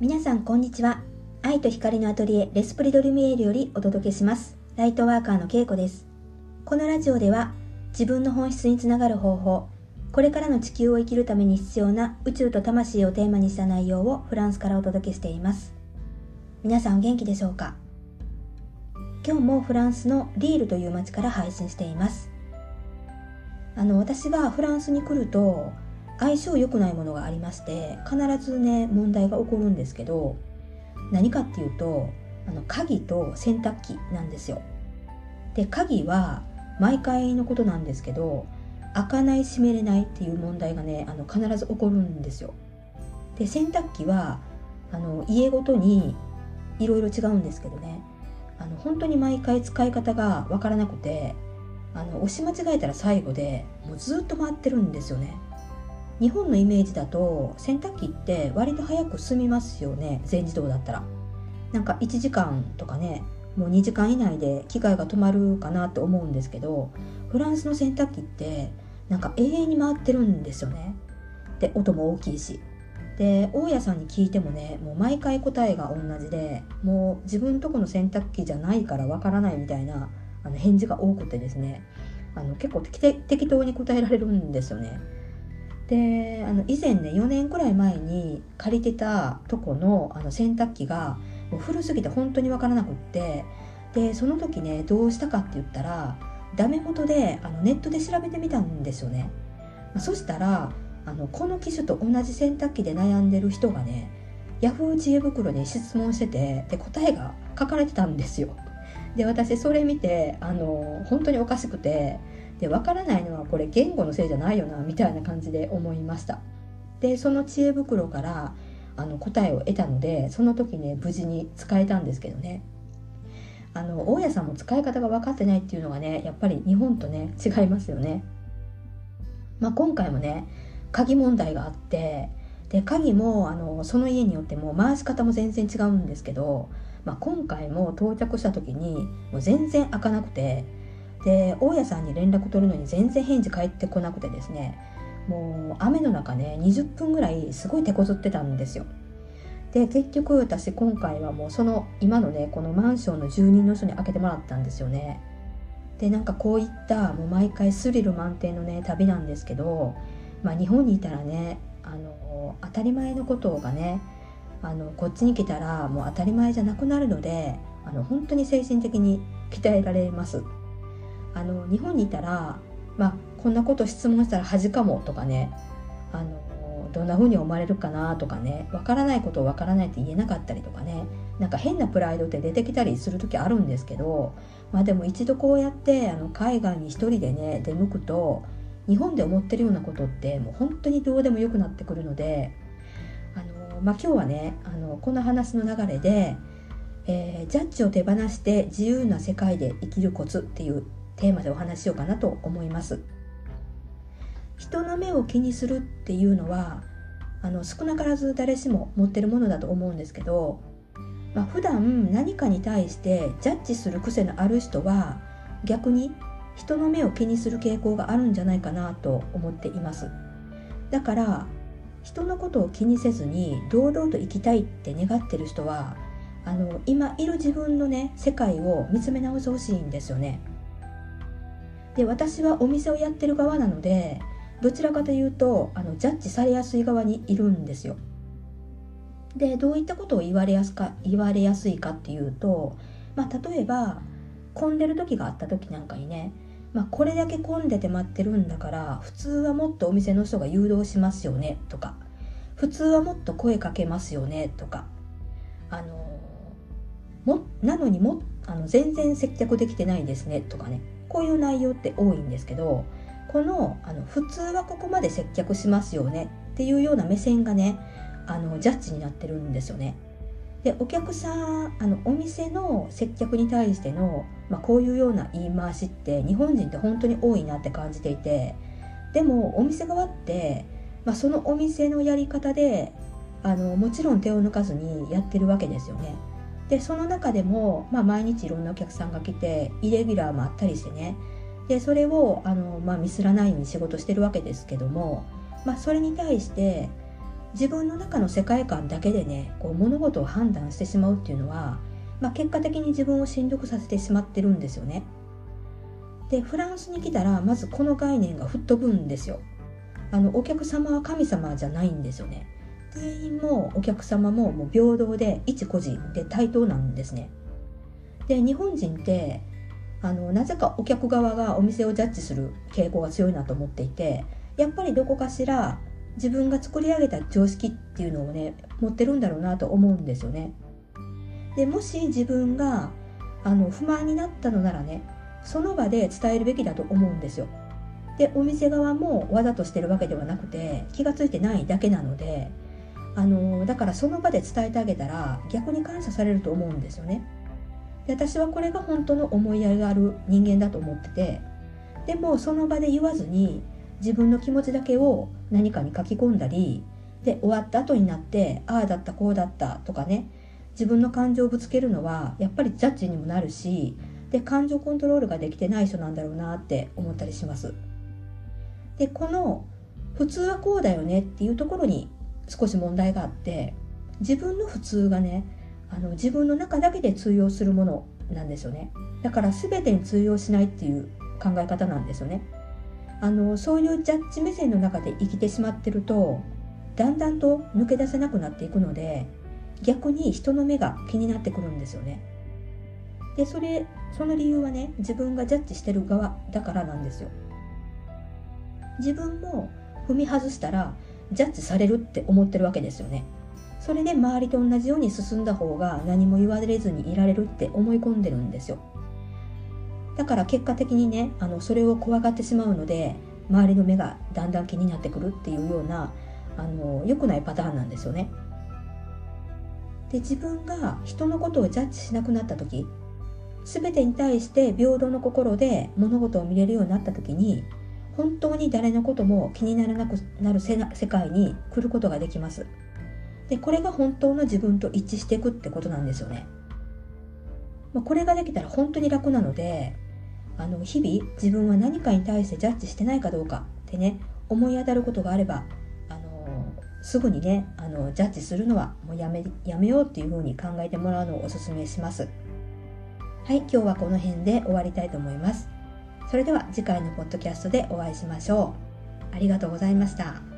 皆さんこんにちは。愛と光のアトリエレスプリドルミエールよりお届けします。ライトワーカーのけいこです。このラジオでは自分の本質につながる方法、これからの地球を生きるために必要な宇宙と魂をテーマにした内容をフランスからお届けしています。皆さんお元気でしょうか。今日もフランスのリールという町から配信しています。私がフランスに来ると相性良くないものがありまして、必ずね問題が起こるんですけど、何かっていうと鍵と洗濯機なんですよ。で、鍵は毎回のことなんですけど開かない閉めれないっていう問題がね必ず起こるんですよ。で、洗濯機は家ごとにいろいろ違うんですけどね、本当に毎回使い方がわからなくて押し間違えたら最後でもうずっと回ってるんですよね。日本のイメージだと洗濯機って割と早く済みますよね。全自動だったらなんか1時間とかね、もう2時間以内で機械が止まるかなって思うんですけど、フランスの洗濯機ってなんか永遠に回ってるんですよね。で、音も大きいし、で大家さんに聞いてもね、もう毎回答えが同じで、もう自分とこの洗濯機じゃないからわからないみたいな返事が多くてですね、結構適当に答えられるんですよね。で以前ね4年くらい前に借りてたとこの、洗濯機がもう古すぎて本当に分からなくって、でその時ねどうしたかって言ったらダメ元でネットで調べてみたんですよね。そしたらこの機種と同じ洗濯機で悩んでる人がねヤフー知恵袋に質問してて、で答えが書かれてたんですよ。で私それ見て本当におかしくて、で分からないのはこれ言語のせいじゃないよなみたいな感じで思いました。でその知恵袋から答えを得たので、その時ね無事に使えたんですけどね、大家さんも使い方が分かってないっていうのがねやっぱり日本とね違いますよね。今回もね鍵問題があって、で鍵もその家によっても回し方も全然違うんですけど、今回も到着した時にもう全然開かなくて、で大家さんに連絡取るのに全然返事返ってこなくてですね、もう雨の中ね20分ぐらいすごい手こずってたんですよ。で結局私今回はもう今のねこのマンションの住人の人に開けてもらったんですよね。でなんかこういったもう毎回スリル満点のね旅なんですけど、日本にいたらね当たり前のことがねこっちに来たらもう当たり前じゃなくなるので本当に精神的に鍛えられます。日本にいたら、こんなこと質問したら恥かもとかね、どんな風に思われるかなとかね、わからないことをわからないって言えなかったりとかね、なんか変なプライドって出てきたりする時あるんですけど、でも一度こうやって海外に一人でね出向くと日本で思ってるようなことってもう本当にどうでもよくなってくるので、今日はねこの話の流れで、ジャッジを手放して自由な世界で生きるコツっていうテーマでお話ししようかなと思います。人の目を気にするっていうのは少なからず誰しも持ってるものだと思うんですけど、普段何かに対してジャッジする癖のある人は逆に人の目を気にする傾向があるんじゃないかなと思っています。だから人のことを気にせずに堂々と生きたいって願ってる人は今いる自分のね世界を見つめ直してほしいんですよね。で私はお店をやってる側なので、どちらかというとジャッジされやすい側にいるんですよ。でどういったことを言われやすいかっていうと、例えば混んでる時があった時なんかにね、これだけ混んでて待ってるんだから普通はもっとお店の人が誘導しますよねとか、普通はもっと声かけますよねとか、なのにも全然接客できてないですねとかね、こういう内容って多いんですけど、この普通はここまで接客しますよねっていうような目線がねジャッジになってるんですよね。でお客さんお店の接客に対しての、こういうような言い回しって日本人って本当に多いなって感じていて、でもお店側って、そのお店のやり方でもちろん手を抜かずにやってるわけですよね。でその中でも、毎日いろんなお客さんが来てイレギュラーもあったりしてね、でそれをミスらないように仕事してるわけですけども、それに対して自分の中の世界観だけでね、こう物事を判断してしまうっていうのは、結果的に自分をしんどくさせてしまってるんですよね。で、フランスに来たらまずこの概念が吹っ飛ぶんですよ。お客様は神様じゃないんですよね。店員もお客様ももう平等で一個人で対等なんですね。で、日本人ってなぜかお客側がお店をジャッジする傾向が強いなと思っていて、やっぱりどこかしら自分が作り上げた常識っていうのをね持ってるんだろうなと思うんですよね。で、もし自分が不満になったのならね、その場で伝えるべきだと思うんですよ。で、お店側もわざとしてるわけではなくて気がついてないだけなので、だからその場で伝えてあげたら逆に感謝されると思うんですよね。で、私はこれが本当の思いやりがある人間だと思ってて、でもその場で言わずに自分の気持ちだけを何かに書き込んだりで、終わった後になってああだったこうだったとかね、自分の感情をぶつけるのはやっぱりジャッジにもなるし、で感情コントロールができてない人なんだろうなって思ったりします。で、この普通はこうだよねっていうところに少し問題があって、自分の普通がね自分の中だけで通用するものなんですよね。だから全てに通用しないっていう考え方なんですよね。そういうジャッジ目線の中で生きてしまってると、だんだんと抜け出せなくなっていくので、逆に人の目が気になってくるんですよね。で、その理由はね、自分がジャッジしてる側だからなんですよ。自分も踏み外したらジャッジされるって思ってるわけですよね。それで周りと同じように進んだ方が何も言われずにいられるって思い込んでるんですよ。だから結果的にね、それを怖がってしまうので、周りの目がだんだん気になってくるっていうような良くないパターンなんですよね。で、自分が人のことをジャッジしなくなった時、全てに対して平等の心で物事を見れるようになった時に、本当に誰のことも気にならなくなる世界に来ることができます。で、これが本当の自分と一致していくってことなんですよね。これができたら本当に楽なので、日々自分は何かに対してジャッジしてないかどうかってね、思い当たることがあれば、すぐにね、ジャッジするのはもうやめようっていうふうに考えてもらうのをおすすめします。はい、今日はこの辺で終わりたいと思います。それでは次回のポッドキャストでお会いしましょう。ありがとうございました。